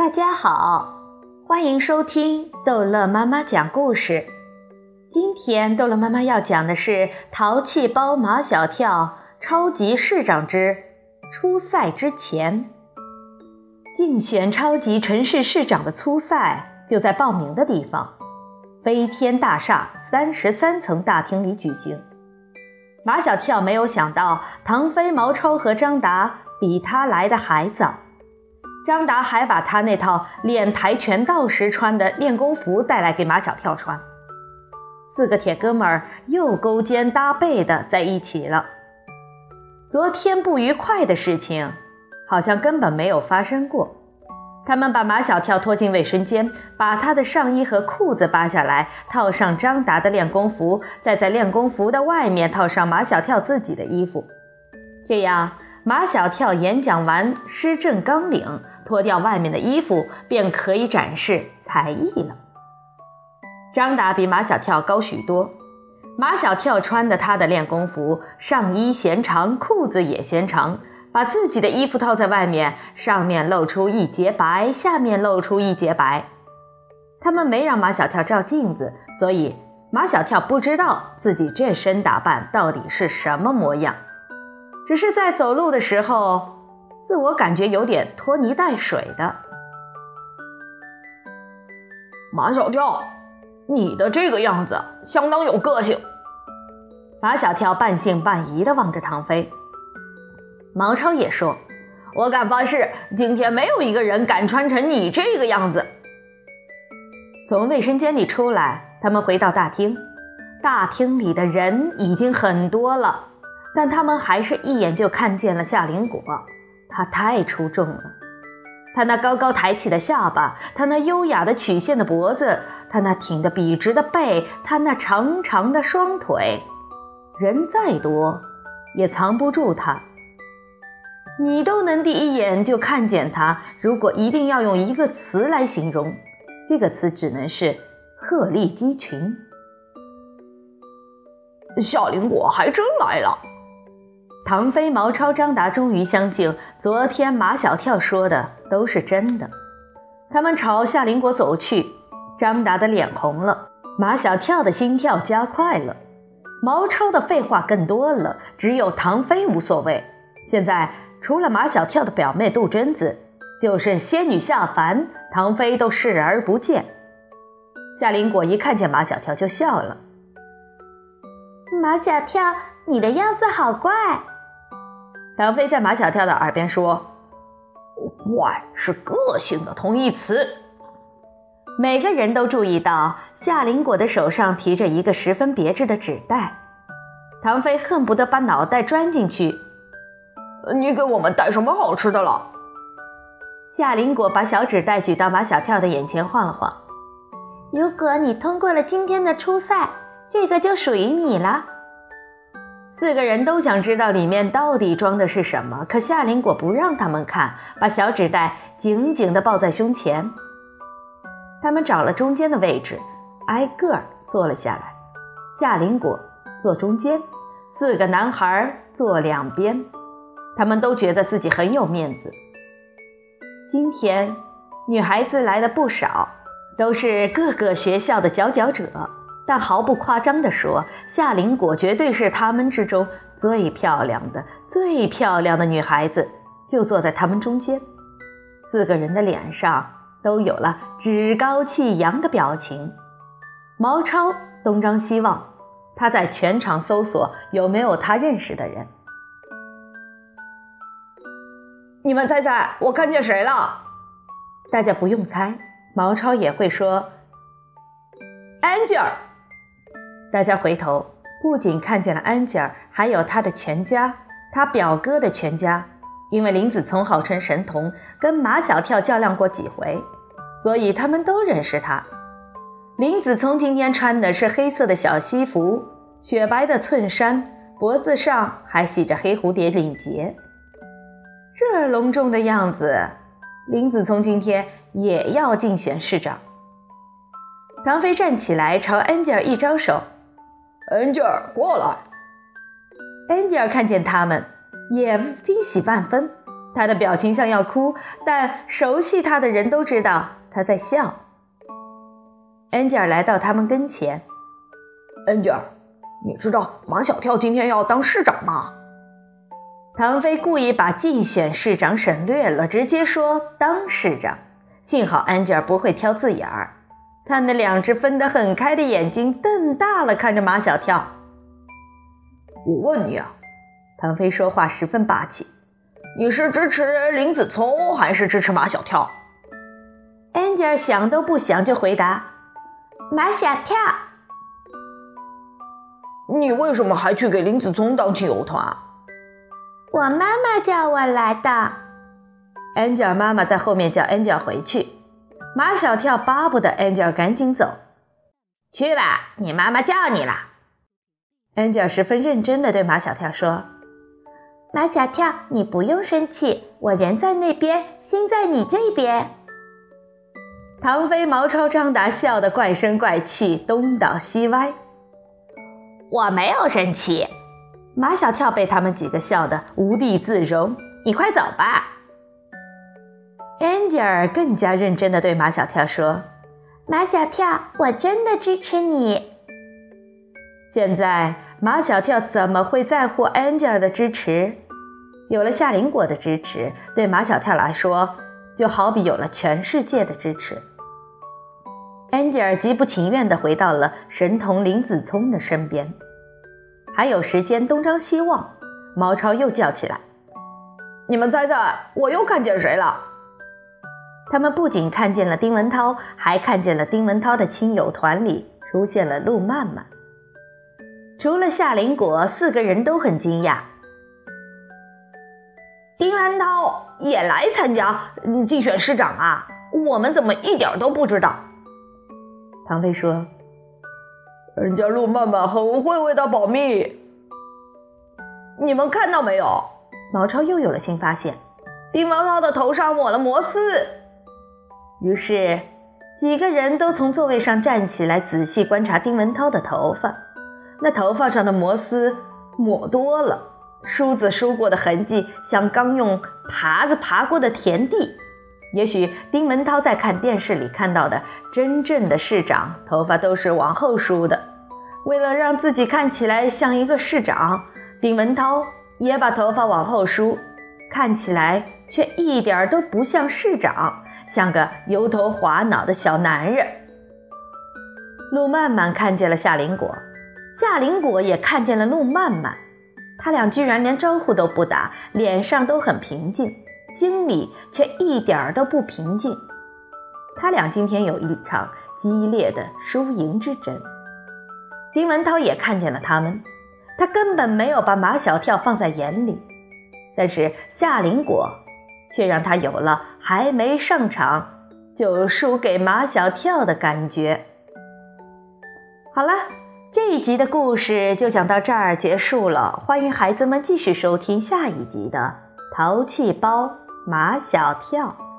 大家好，欢迎收听逗乐妈妈讲故事。今天逗乐妈妈要讲的是《淘气包马小跳超级市长之出赛之前》。竞选超级城市市长的初赛就在报名的地方，飞天大厦33层大厅里举行。马小跳没有想到，唐飞、毛超和张达比他来的还早。张达还把他那套练跆拳道时穿的练功服带来给马小跳穿，四个铁哥们儿又勾肩搭背的在一起了。昨天不愉快的事情好像根本没有发生过。他们把马小跳拖进卫生间，把他的上衣和裤子扒下来，套上张达的练功服，再在练功服的外面套上马小跳自己的衣服。这样，马小跳演讲完施政纲领，脱掉外面的衣服便可以展示才艺了。张达比马小跳高许多，马小跳穿的他的练功服，上衣嫌长，裤子也嫌长，把自己的衣服套在外面，上面露出一截白，下面露出一截白。他们没让马小跳照镜子，所以马小跳不知道自己这身打扮到底是什么模样，只是在走路的时候自我感觉有点拖泥带水的。马小跳，你的这个样子相当有个性。马小跳半信半疑地望着唐飞。毛超也说，我敢发誓，今天没有一个人敢穿成你这个样子。从卫生间里出来，他们回到大厅，大厅里的人已经很多了，但他们还是一眼就看见了夏林果。他太出众了，他那高高抬起的下巴，他那优雅的曲线的脖子，他那挺得笔直的背，他那长长的双腿，人再多也藏不住他。你都能第一眼就看见他，如果一定要用一个词来形容，这个词只能是鹤立鸡群。夏林果还真来了。唐飞、毛超、张达终于相信昨天马小跳说的都是真的。他们朝夏林果走去，张达的脸红了，马小跳的心跳加快了，毛超的废话更多了，只有唐飞无所谓。现在除了马小跳的表妹杜真子，就剩仙女下凡，唐飞都视而不见。夏林果一看见马小跳就笑了，马小跳，你的样子好怪。唐飞在马小跳的耳边说，怪是个性的同义词。每个人都注意到夏林果的手上提着一个十分别致的纸袋，唐飞恨不得把脑袋钻进去。你给我们带什么好吃的了？夏林果把小纸袋举到马小跳的眼前晃了晃。如果你通过了今天的初赛，这个就属于你了。四个人都想知道里面到底装的是什么，可夏林果不让他们看，把小纸袋紧紧地抱在胸前。他们找了中间的位置，挨个坐了下来。夏林果坐中间，四个男孩坐两边。他们都觉得自己很有面子。今天女孩子来的不少，都是各个学校的佼佼者，但毫不夸张地说，夏林果绝对是他们之中最漂亮的女孩子，就坐在他们中间。四个人的脸上都有了趾高气扬的表情。毛超东张西望，他在全场搜索有没有他认识的人。你们猜猜我看见谁了？大家不用猜，毛超也会说安吉尔。大家回头，不仅看见了安吉尔，还有他的全家，他表哥的全家。因为林子从号称神童，跟马小跳较量过几回，所以他们都认识他。林子从今天穿的是黑色的小西服，雪白的衬衫，脖子上还系着黑蝴蝶领结。这隆重的样子，林子从今天也要竞选市长。唐飞站起来朝安吉尔一招手，安吉尔过来。安吉尔看见他们也惊喜万分，他的表情像要哭，但熟悉他的人都知道他在笑。安吉尔来到他们跟前。安吉尔，你知道马小跳今天要当市长吗？唐飞故意把竞选市长省略了，直接说当市长。幸好安吉尔不会挑字眼儿，他那两只分得很开的眼睛瞪大了看着马小跳。我问你啊，唐飞说话十分霸气，你是支持林子聪还是支持马小跳？安吉尔想都不想就回答，马小跳。你为什么还去给林子聪当亲友团？我妈妈叫我来的。安吉尔妈妈在后面叫安吉尔回去。马小跳巴不得安吉尔赶紧走。去吧，你妈妈叫你啦。安吉尔十分认真地对马小跳说，马小跳，你不用生气，我人在那边，心在你这边。唐飞毛超张达，笑得怪声怪气，东倒西歪。我没有生气。马小跳被他们几个笑得无地自容，你快走吧。安吉尔更加认真地对马小跳说，马小跳，我真的支持你。现在马小跳怎么会在乎安吉尔的支持？有了夏林果的支持，对马小跳来说就好比有了全世界的支持。安吉尔极不情愿地回到了神童林子聪的身边。还有时间东张西望，毛超又叫起来，你们猜猜我又看见谁了？他们不仅看见了丁文涛，还看见了丁文涛的亲友团里出现了陆曼曼。除了夏林果，四个人都很惊讶。丁兰涛也来参加竞选市长啊，我们怎么一点都不知道？唐飞说，人家陆曼曼很会为他保密。你们看到没有？毛超又有了新发现，丁兰涛的头上抹了摩丝。于是几个人都从座位上站起来，仔细观察丁文涛的头发。那头发上的摩丝抹多了，梳子梳过的痕迹像刚用耙子耙过的田地。也许丁文涛在看电视里看到的真正的市长头发都是往后梳的，为了让自己看起来像一个市长，丁文涛也把头发往后梳，看起来却一点都不像市长，像个油头滑脑的小男人。陆曼曼看见了夏林果，夏林果也看见了陆曼曼，他俩居然连招呼都不打，脸上都很平静，心里却一点都不平静。他俩今天有一场激烈的输赢之争。丁文涛也看见了他们，他根本没有把马小跳放在眼里，但是夏林果却让他有了还没上场就输给马小跳的感觉。好了，这一集的故事就讲到这儿结束了，欢迎孩子们继续收听下一集的淘气包马小跳。